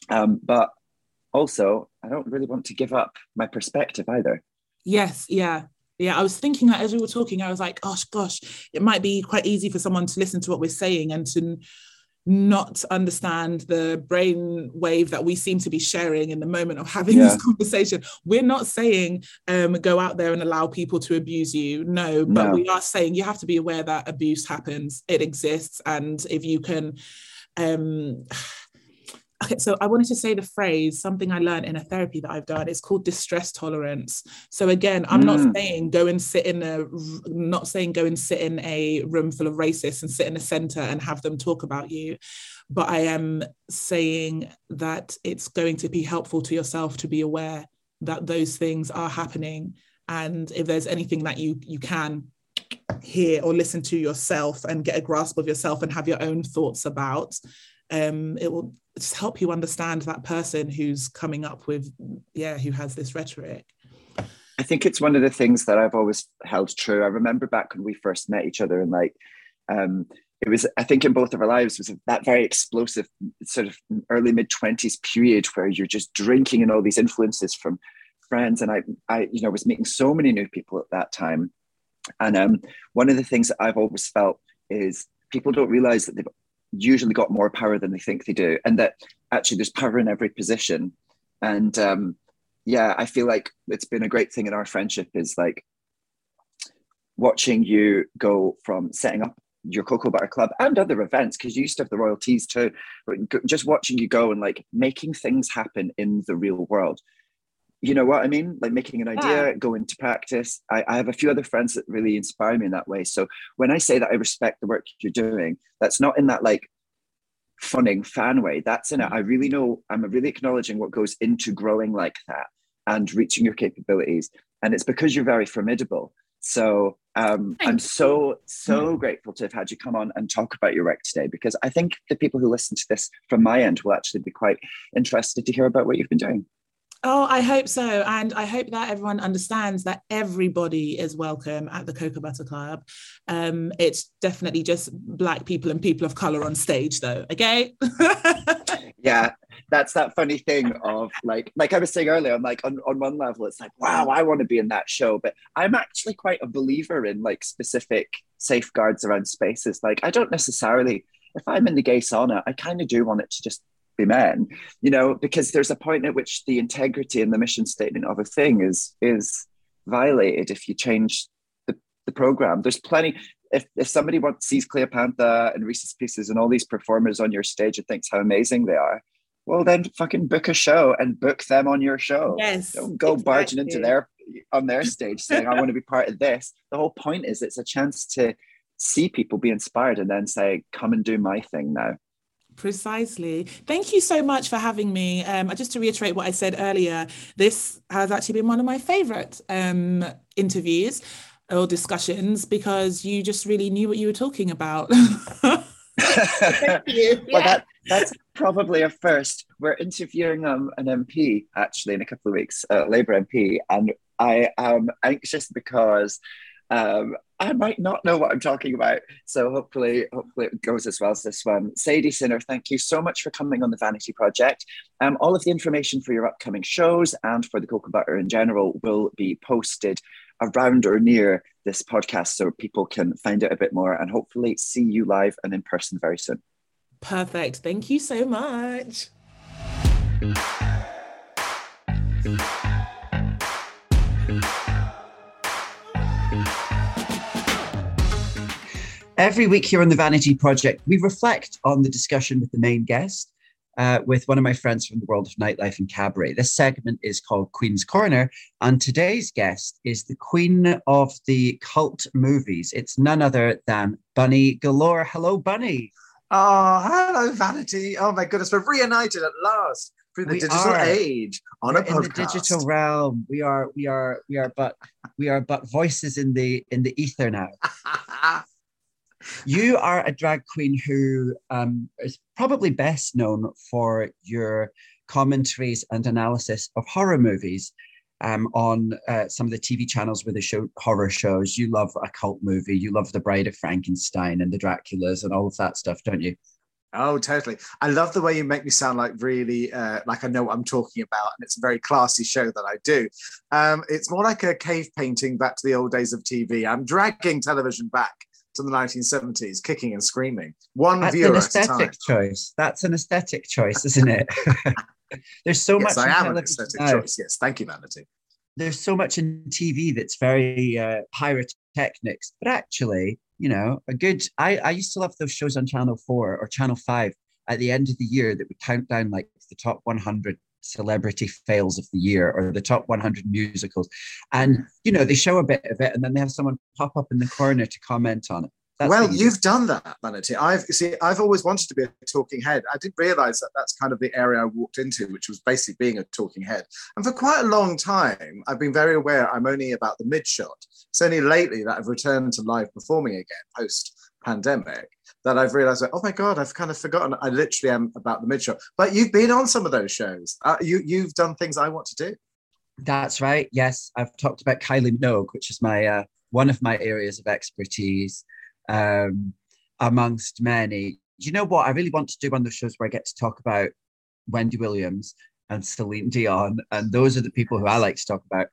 um, but also I don't really want to give up my perspective either. Yes. Yeah. Yeah, I was thinking that as we were talking, I was like, gosh, gosh, it might be quite easy for someone to listen to what we're saying and to not understand the brain wave that we seem to be sharing in the moment of having yeah. this conversation. We're not saying um, go out there and allow people to abuse you. No, but no. we are saying you have to be aware that abuse happens. It exists. And if you can... Um, Okay, so I wanted to say the phrase, something I learned in a therapy that I've done, it's called distress tolerance. So again, I'm mm. not saying go and sit in a, not saying go and sit in a room full of racists and sit in a centre and have them talk about you. But I am saying that it's going to be helpful to yourself to be aware that those things are happening. And if there's anything that you you can hear or listen to yourself and get a grasp of yourself and have your own thoughts about, um, it will just help you understand that person who's coming up with, yeah, who has this rhetoric. I think it's one of the things that I've always held true. I remember back when we first met each other and like, um, it was, I think in both of our lives was that very explosive sort of early mid twenties period where you're just drinking in all these influences from friends. And I, I, you know, was meeting so many new people at that time. And um, one of the things that I've always felt is people don't realize that they've usually got more power than they think they do, and that actually there's power in every position. And um yeah I feel like it's been a great thing in our friendship is like watching you go from setting up your Cocoa Butter Club and other events, because you used to have the royalties too, but just watching you go and like making things happen in the real world, you know what I mean, like making an idea yeah. go into practice. I, I have a few other friends that really inspire me in that way. So when I say that I respect the work you're doing, that's not in that like funning fan way, that's in it. I really know, I'm really acknowledging what goes into growing like that and reaching your capabilities. And it's because you're very formidable. So um, I'm so, so mm. grateful to have had you come on and talk about your work today, because I think the people who listen to this from my end will actually be quite interested to hear about what you've been doing. Oh, I hope so. And I hope that everyone understands that everybody is welcome at the Cocoa Butter Club. Um, it's definitely just Black people and people of colour on stage, though, okay? Yeah, that's that funny thing of, like, like I was saying earlier, I'm like, on, on one level, it's like, wow, I want to be in that show. But I'm actually quite a believer in, like, specific safeguards around spaces. Like, I don't necessarily, if I'm in the gay sauna, I kind of do want it to just men, you know, because there's a point at which the integrity and the mission statement of a thing is is violated if you change the, the program. There's plenty, if, if somebody wants sees Cleo Panther and Reese's Pieces and all these performers on your stage and thinks how amazing they are, well then fucking book a show and book them on your show. Yes, don't go exactly. barging into their on their stage saying I want to be part of this. The whole point is it's a chance to see people be inspired and then say come and do my thing now. Precisely. Thank you so much for having me. Um, just to reiterate what I said earlier, this has actually been one of my favourite um, interviews or discussions because you just really knew what you were talking about. Thank you. Well, yeah. that, that's probably a first. We're interviewing um, an M P actually in a couple of weeks, a uh, Labour M P, and I am anxious because Um, I might not know what I'm talking about. So hopefully, hopefully it goes as well as this one. Sadie Sinner, thank you so much for coming on The Vanity Project. Um, all of the information for your upcoming shows and for the Cocoa Butter in general will be posted around or near this podcast so people can find out a bit more and hopefully see you live and in person very soon. Perfect. Thank you so much. Every week here on The Vanity Project, we reflect on the discussion with the main guest, uh, with one of my friends from the world of nightlife and cabaret. This segment is called Queen's Corner, and today's guest is the queen of the cult movies. It's none other than Bunny Galore. Hello, Bunny. Oh, hello, Vanity. Oh, my goodness, we're reunited at last through the we digital are. age on we're a podcast. In the digital realm. We are, we are, we are, but we are but voices in the in the ether now. You are a drag queen who um, is probably best known for your commentaries and analysis of horror movies um, on uh, some of the T V channels where they show horror shows. You love a cult movie. You love The Bride of Frankenstein and the Draculas and all of that stuff, don't you? Oh, totally. I love the way you make me sound like really, uh, like I know what I'm talking about. And it's a very classy show that I do. Um, it's more like a cave painting back to the old days of T V. I'm dragging television back to the nineteen seventies, kicking and screaming. One That's viewer an aesthetic at a time. choice. That's an aesthetic choice, isn't it? There's so yes, much. I am an aesthetic now. choice. Yes, thank you, Vanity. There's so much in T V that's very uh, pyrotechnics, but actually, you know, a good. I, I used to love those shows on Channel Four or Channel Five at the end of the year that would count down like the top one hundred celebrity fails of the year or the top one hundred musicals, and you know they show a bit of it and then they have someone pop up in the corner to comment on it. That's well you've do. done that, Vanity. I've see I've always wanted to be a talking head. I didn't realize that that's kind of the area I walked into, which was basically being a talking head, and for quite a long time I've been very aware I'm only about the mid shot. It's only lately that I've returned to live performing again post pandemic that I've realised, like, oh my God, I've kind of forgotten. I literally am about the mid-show. But you've been on some of those shows. Uh, you, you've done things I want to do. That's right, yes. I've talked about Kylie Minogue, which is my uh, one of my areas of expertise, um, amongst many. You know what? I really want to do one of those shows where I get to talk about Wendy Williams and Celine Dion, and those are the people who I like to talk about.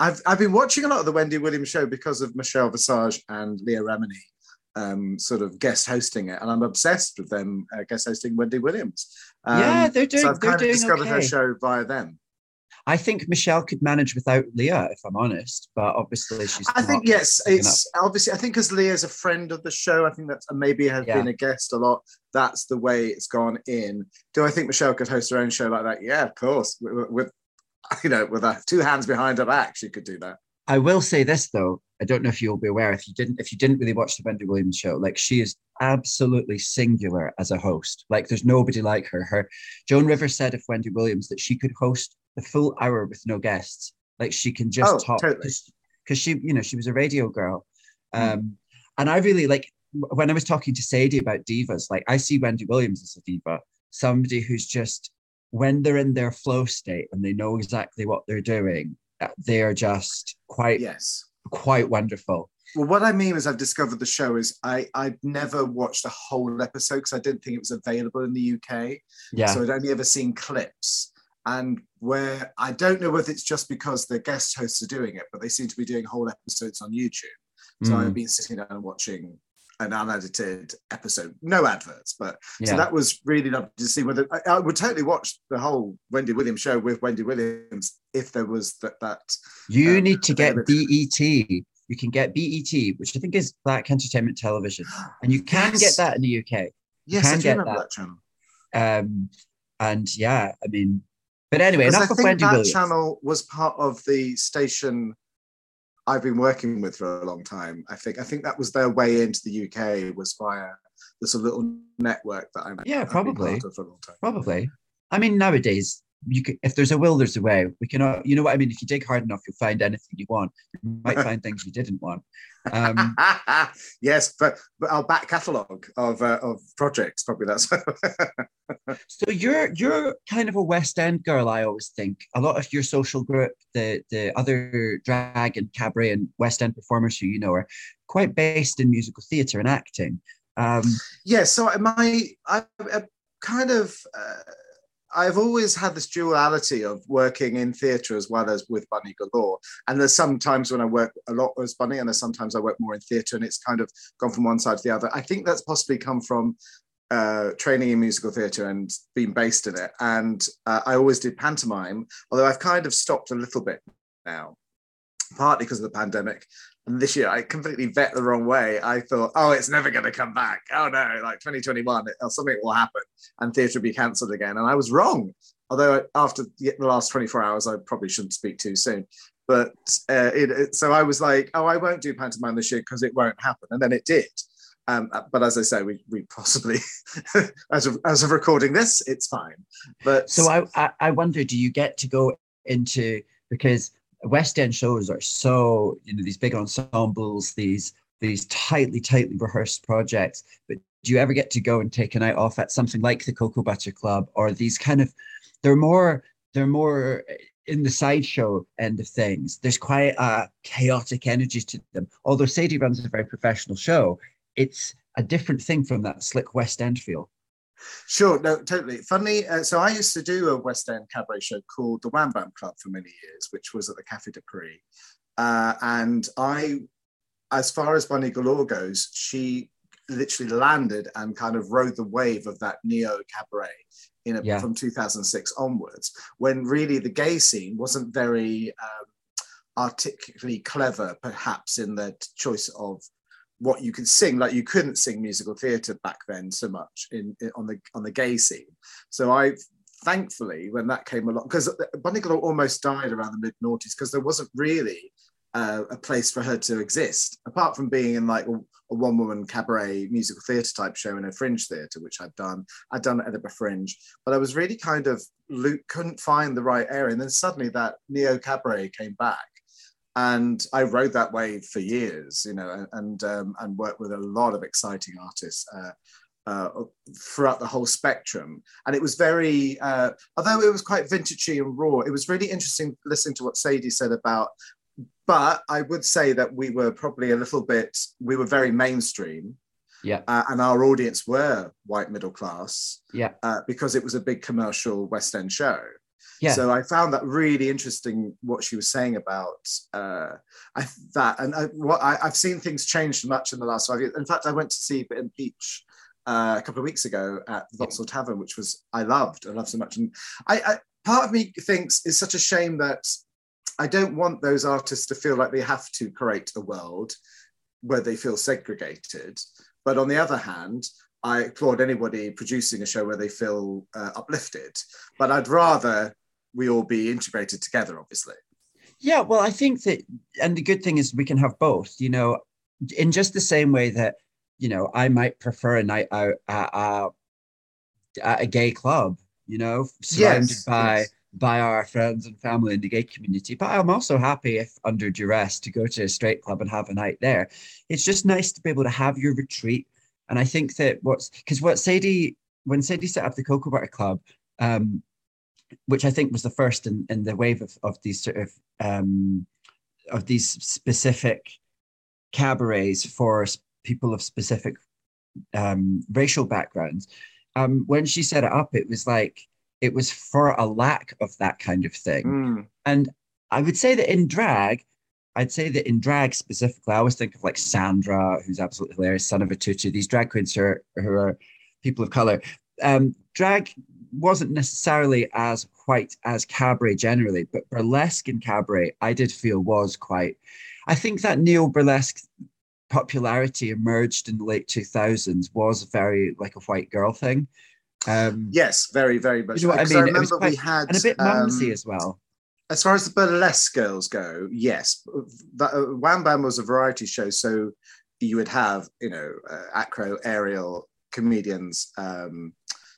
I've I've been watching a lot of the Wendy Williams show because of Michelle Visage and Leah Remini. Um, sort of guest hosting it, and I'm obsessed with them uh, guest hosting Wendy Williams. Um, yeah, they're doing. So I've kind of discovered okay. her show via them. I think Michelle could manage without Leah, if I'm honest. But obviously, she's. I think yes, it's up. obviously. I think because Leah's a friend of the show, I think that's and maybe has yeah. been a guest a lot. That's the way it's gone in. Do I think Michelle could host her own show like that? Yeah, of course. With, with you know, with her two hands behind her back, she could do that. I will say this though. I don't know if you'll be aware if you didn't if you didn't really watch the Wendy Williams show. Like she is absolutely singular as a host. Like there's nobody like her. Her Joan Rivers said of Wendy Williams that she could host the full hour with no guests. Like she can just oh, talk because totally. she you know she was a radio girl. Um, mm. And I really like when I was talking to Sadie about divas. Like I see Wendy Williams as a diva, somebody who's just when they're in their flow state and they know exactly what they're doing, they are just quite yes. quite wonderful. Well, what I mean is I've discovered the show is I, I'd never watched a whole episode because I didn't think it was available in the U K. Yeah. So I'd only ever seen clips. And where I don't know whether it's just because the guest hosts are doing it, but they seem to be doing whole episodes on YouTube. So mm. I've been sitting down and watching an unedited episode. No adverts, but yeah. so that was really lovely to see whether I, I would totally watch the whole Wendy Williams show with Wendy Williams if there was that. that you um, need to get B E T. You can get B E T, which I think is Black Entertainment Television. And you can yes. get that in the U K. You yes, I do get remember that. that channel. Um, and yeah, I mean, but anyway, enough I of think Wendy that Williams. That channel was part of the station I've been working with for a long time. I think I think that was their way into the U K was via this little network that I'm yeah probably for a long time. probably. I mean nowadays you can, if there's a will, there's a way. We cannot, you know what I mean? If you dig hard enough, you'll find anything you want. You might find things you didn't want. Um, yes, but, but our back catalogue of uh, of projects, probably that's. So you're you're kind of a West End girl, I always think. A lot of your social group, the the other drag and cabaret and West End performers who you know are quite based in musical theatre and acting. Um, yeah, so my I, I kind of. Uh, I've always had this duality of working in theatre as well as with Bunny Galore. And there's some times when I work a lot as Bunny and there's sometimes I work more in theatre, and it's kind of gone from one side to the other. I think that's possibly come from uh, training in musical theatre and being based in it. And uh, I always did pantomime, although I've kind of stopped a little bit now, partly because of the pandemic. And this year, I completely bet the wrong way. I thought, oh, it's never going to come back. Oh, no, like twenty twenty-one, it, something will happen and theatre will be cancelled again. And I was wrong. Although after the last twenty-four hours, I probably shouldn't speak too soon. But uh, it, it, so I was like, oh, I won't do pantomime this year because it won't happen. And then it did. Um, but as I say, we we possibly, as, of, as of recording this, it's fine. But so I, I, I wonder, do you get to go into, because West End shows are so, you know, these big ensembles, these these tightly, tightly rehearsed projects. But do you ever get to go and take a night off at something like the Cocoa Butter Club or these kind of, they're more, they're more in the sideshow end of things. There's quite a chaotic energy to them. Although Sadie runs a very professional show, it's a different thing from that slick West End feel. Sure, no, totally. Funny, uh, so I used to do a West End cabaret show called The Wham Bam Club for many years, which was at the Café de Paris. Uh, and I, as far as Bunny Galore goes, she literally landed and kind of rode the wave of that neo-cabaret in a, yeah. from two thousand six onwards, when really the gay scene wasn't very um, articulately clever, perhaps, in their choice of what you could sing. Like, you couldn't sing musical theatre back then so much in, in on the on the gay scene. So I, thankfully, when that came along, because Bunny Galore almost died around the mid-noughties because there wasn't really uh, a place for her to exist, apart from being in like a, a one-woman cabaret musical theatre type show in a fringe theatre, which I'd done. I'd done at Edinburgh Fringe, but I was really kind of couldn't find the right area. And then suddenly that neo-cabaret came back. And I rode that wave for years, you know, and um, and worked with a lot of exciting artists uh, uh, throughout the whole spectrum. And it was very, uh, although it was quite vintagey and raw, it was really interesting listening to what Sadie said about, but I would say that we were probably a little bit, we were very mainstream. Yeah, uh, and our audience were white middle class. Yeah, uh, because it was a big commercial West End show. Yeah. So I found that really interesting what she was saying about uh, I, that, and I, what, I, I've seen things change much in the last five years. In fact, I went to see Bitten Peach uh, a couple of weeks ago at the Vauxhall Tavern, which was I loved, I loved so much. And I, I part of me thinks it's such a shame that I don't want those artists to feel like they have to create a world where they feel segregated. But on the other hand, I applaud anybody producing a show where they feel uh, uplifted, but I'd rather we all be integrated together, obviously. Yeah, well, I think that, and the good thing is we can have both, you know, in just the same way that, you know, I might prefer a night out at a, at a gay club, you know, surrounded yes, by yes. by our friends and family in the gay community. But I'm also happy, if under duress, to go to a straight club and have a night there. It's just nice to be able to have your retreat. And I think that what's, because what Sadie, when Sadie set up the Cocoa Butter Club, um, which I think was the first in, in the wave of, of these sort of, um, of these specific cabarets for people of specific um, racial backgrounds, um, when she set it up, it was like, it was for a lack of that kind of thing. Mm. And I would say that in drag, I'd say that in drag specifically, I always think of like Sandra, who's absolutely hilarious, son of a tutu, these drag queens who are, who are people of colour. Um, drag wasn't necessarily as white as cabaret generally, but burlesque in cabaret, I did feel was quite, I think that neo-burlesque popularity emerged in the late two thousands was very like a white girl thing. Um, yes, very, very much. You know what I mean? I remember it was quite, we had, and a bit mumsy um, as well. As far as the burlesque girls go, yes. That, uh, Wham Bam was a variety show, so you would have, you know, uh, acro, aerial, comedians, um,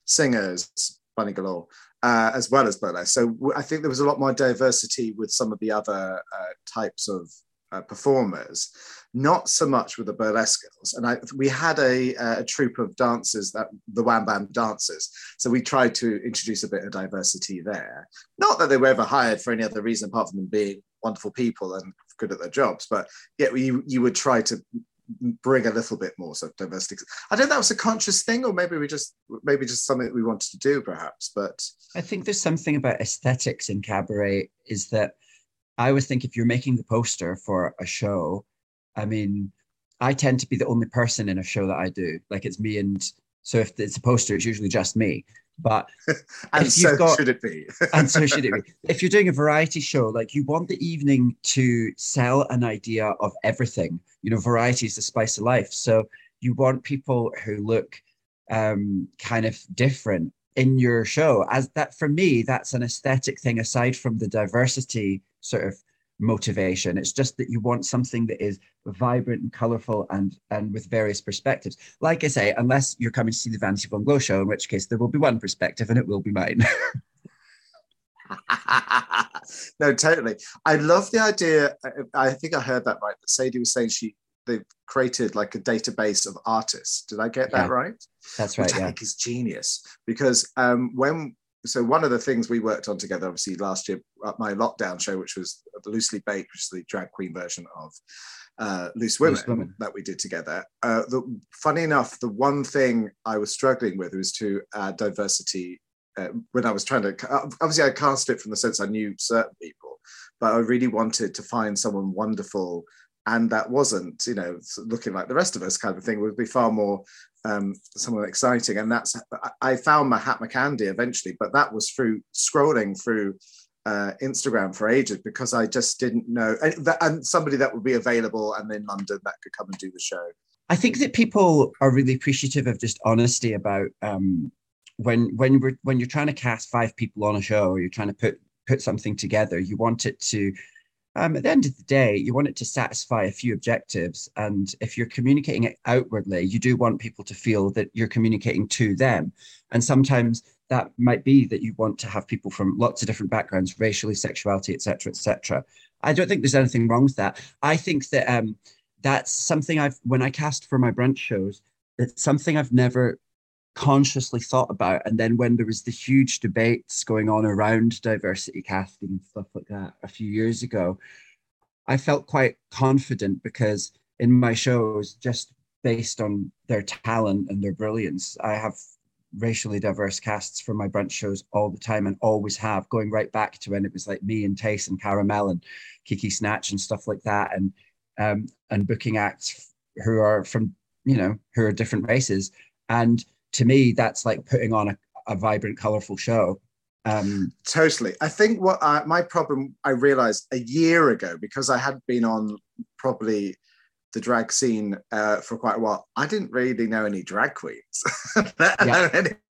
singers, Bunny Galore, uh, as well as Butler. So w- I think there was a lot more diversity with some of the other uh, types of uh, performers, not so much with the burlesque girls. And I, we had a, a troupe of dancers, that the Wham Bam dancers. So we tried to introduce a bit of diversity there. Not that they were ever hired for any other reason apart from them being wonderful people and good at their jobs, but yet you, you would try to bring a little bit more sort of diversity. I don't know, that was a conscious thing, or maybe we just maybe just something that we wanted to do, perhaps. But I think there's something about aesthetics in cabaret is that I always think if you're making the poster for a show, I mean, I tend to be the only person in a show that I do. Like it's me, and so if it's a poster, it's usually just me. But and so got, should it be? and so should it be. If you're doing a variety show, like you want the evening to sell an idea of everything. You know, variety is the spice of life. So you want people who look um, kind of different in your show. As that, for me, that's an aesthetic thing. Aside from the diversity sort of motivation, it's just that you want something that is vibrant and colorful and and with various perspectives. Like I say, unless you're coming to see the Vanity Bungalow show, in which case there will be one perspective and it will be mine. No, totally. I love the idea. I, I think I heard that right, that Sadie was saying she they've created like a database of artists. Did I get that yeah, right? That's right. Which yeah. I think is genius, because um when So one of the things we worked on together, obviously last year, at my lockdown show, which was Loosely Baked, which is the drag queen version of uh, Loose Women, Loose Women that we did together. Uh, the, funny enough, the one thing I was struggling with was to add diversity uh, when I was trying to, obviously I cast it from the sense I knew certain people, but I really wanted to find someone wonderful. And that wasn't, you know, looking like the rest of us kind of thing. It would be far more um, somewhat exciting. And that's, I found Mahatma Gandhi eventually, but that was through scrolling through uh, Instagram for ages, because I just didn't know. And, that, and somebody that would be available and in London that could come and do the show. I think that people are really appreciative of just honesty about um, when when we're when you're trying to cast five people on a show, or you're trying to put put something together, you want it to, Um, at the end of the day, you want it to satisfy a few objectives. And if you're communicating it outwardly, you do want people to feel that you're communicating to them. And sometimes that might be that you want to have people from lots of different backgrounds, racially, sexuality, et cetera, et cetera. I don't think there's anything wrong with that. I think that um, that's something I've, when I cast for my brunch shows, it's something I've never consciously thought about. And then when there was the huge debates going on around diversity casting and stuff like that a few years ago, I felt quite confident, because in my shows, just based on their talent and their brilliance, I have racially diverse casts for my brunch shows all the time, and always have, going right back to when it was like me and Tace and Caramel and Kiki Snatch and stuff like that, and um and booking acts who are from, you know, who are different races. And to me, that's like putting on a, a vibrant, colourful show. Um, totally. I think what I, my problem, I realised a year ago, because I had been on probably the drag scene uh, for quite a while, I didn't really know any drag queens, yeah.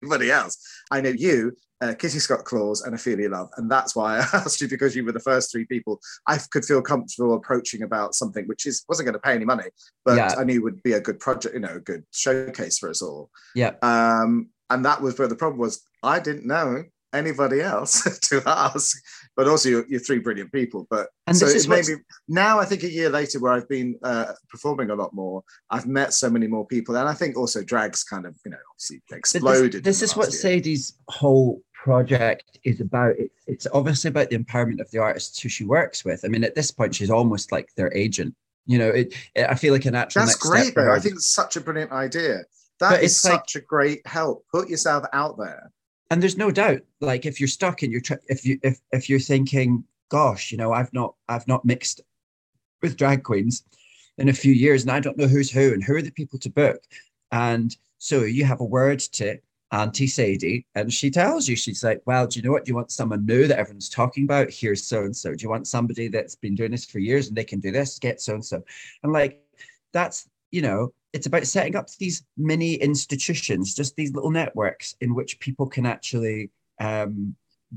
anybody else. I know you, uh, Kitty Scott Claus and Ophelia Love. And that's why I asked you, because you were the first three people I could feel comfortable approaching about something which is wasn't going to pay any money, but yeah. I knew would be a good project, you know, a good showcase for us all. Yeah. Um, and that was where the problem was. I didn't know anybody else to ask, but also you're, you're three brilliant people. But and so it made me, now I think a year later, where I've been uh, performing a lot more, I've met so many more people. And I think also drag's kind of, you know, obviously exploded. This, this is what year. Sadie's whole project is about. It, it's obviously about the empowerment of the artists who she works with. I mean, at this point, she's almost like their agent. You know, it, it, I feel like a natural That's next great, step though. I think it's such a brilliant idea. That but is it's such like, a great help. Put yourself out there. And there's no doubt, like if you're stuck and you're tr- if you if if you're thinking, gosh, you know, I've not I've not mixed with drag queens in a few years, and I don't know who's who, and who are the people to book. And so you have a word to Auntie Sadie, and she tells you, she's like, well, do you know what? Do you want someone new that everyone's talking about? Here's so and so. Do you want somebody that's been doing this for years and they can do this? Get so and so. And like that's, you know. It's about setting up these mini institutions, just these little networks in which people can actually um,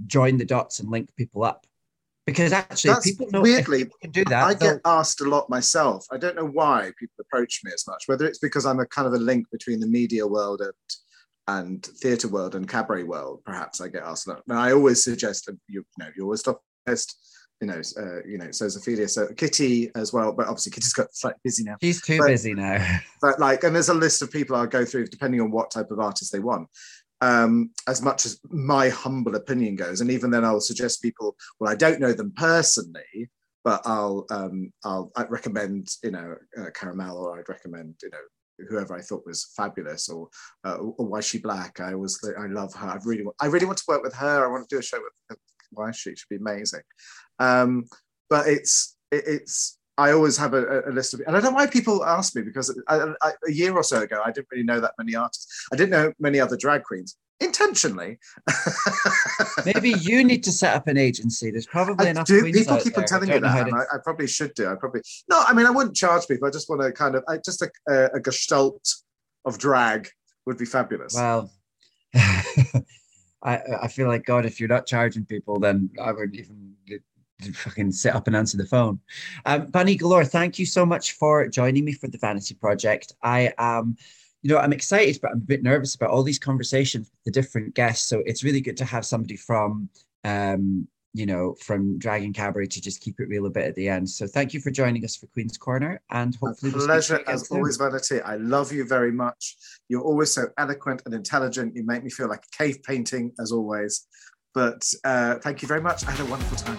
join the dots and link people up. Because actually, That's people know weirdly, if people can do that. I they'll... get asked a lot myself. I don't know why people approach me as much, whether it's because I'm a kind of a link between the media world and and theatre world and cabaret world, perhaps I get asked. Now, I always suggest, you know, you always stop best, you know, uh, you know, so Ophelia, so Kitty as well, but obviously Kitty's got slightly busy now. She's too but, busy now. But like, and there's a list of people I'll go through depending on what type of artist they want. Um, as much as my humble opinion goes, and even then I'll suggest people, well, I don't know them personally, but I'll um, I'll I'd recommend, you know, uh, Caramel, or I'd recommend, you know, whoever I thought was fabulous, or, uh, or Why Is She Black? I always, I love her. I really want, I really want to work with her. I want to do a show with her. Why Is She? It should be amazing. Um, but it's, it, it's, I always have a, a list of, and I don't know why people ask me, because I, I, a year or so ago, I didn't really know that many artists. I didn't know many other drag queens, intentionally. Maybe you need to set up an agency. There's probably I enough do, queens people out keep there. On telling me that, and to... I, I probably should do. I probably, no, I mean, I wouldn't charge people. I just want to kind of, I, just a, a, a gestalt of drag would be fabulous. Well, I, I feel like, God, if you're not charging people, then I wouldn't even... fucking sit up and answer the phone. um Bunny Galore, thank you so much for joining me for the Vanity Project. I am, you know, I'm excited, but I'm a bit nervous about all these conversations with the different guests, so it's really good to have somebody from um you know, from drag and cabaret to just keep it real a bit at the end. So thank you for joining us for Queen's Corner, and hopefully... A pleasure we'll as soon. Always, Vanity. I love you very much. You're always so eloquent and intelligent. You make me feel like a cave painting as always, but uh thank you very much. I had a wonderful time.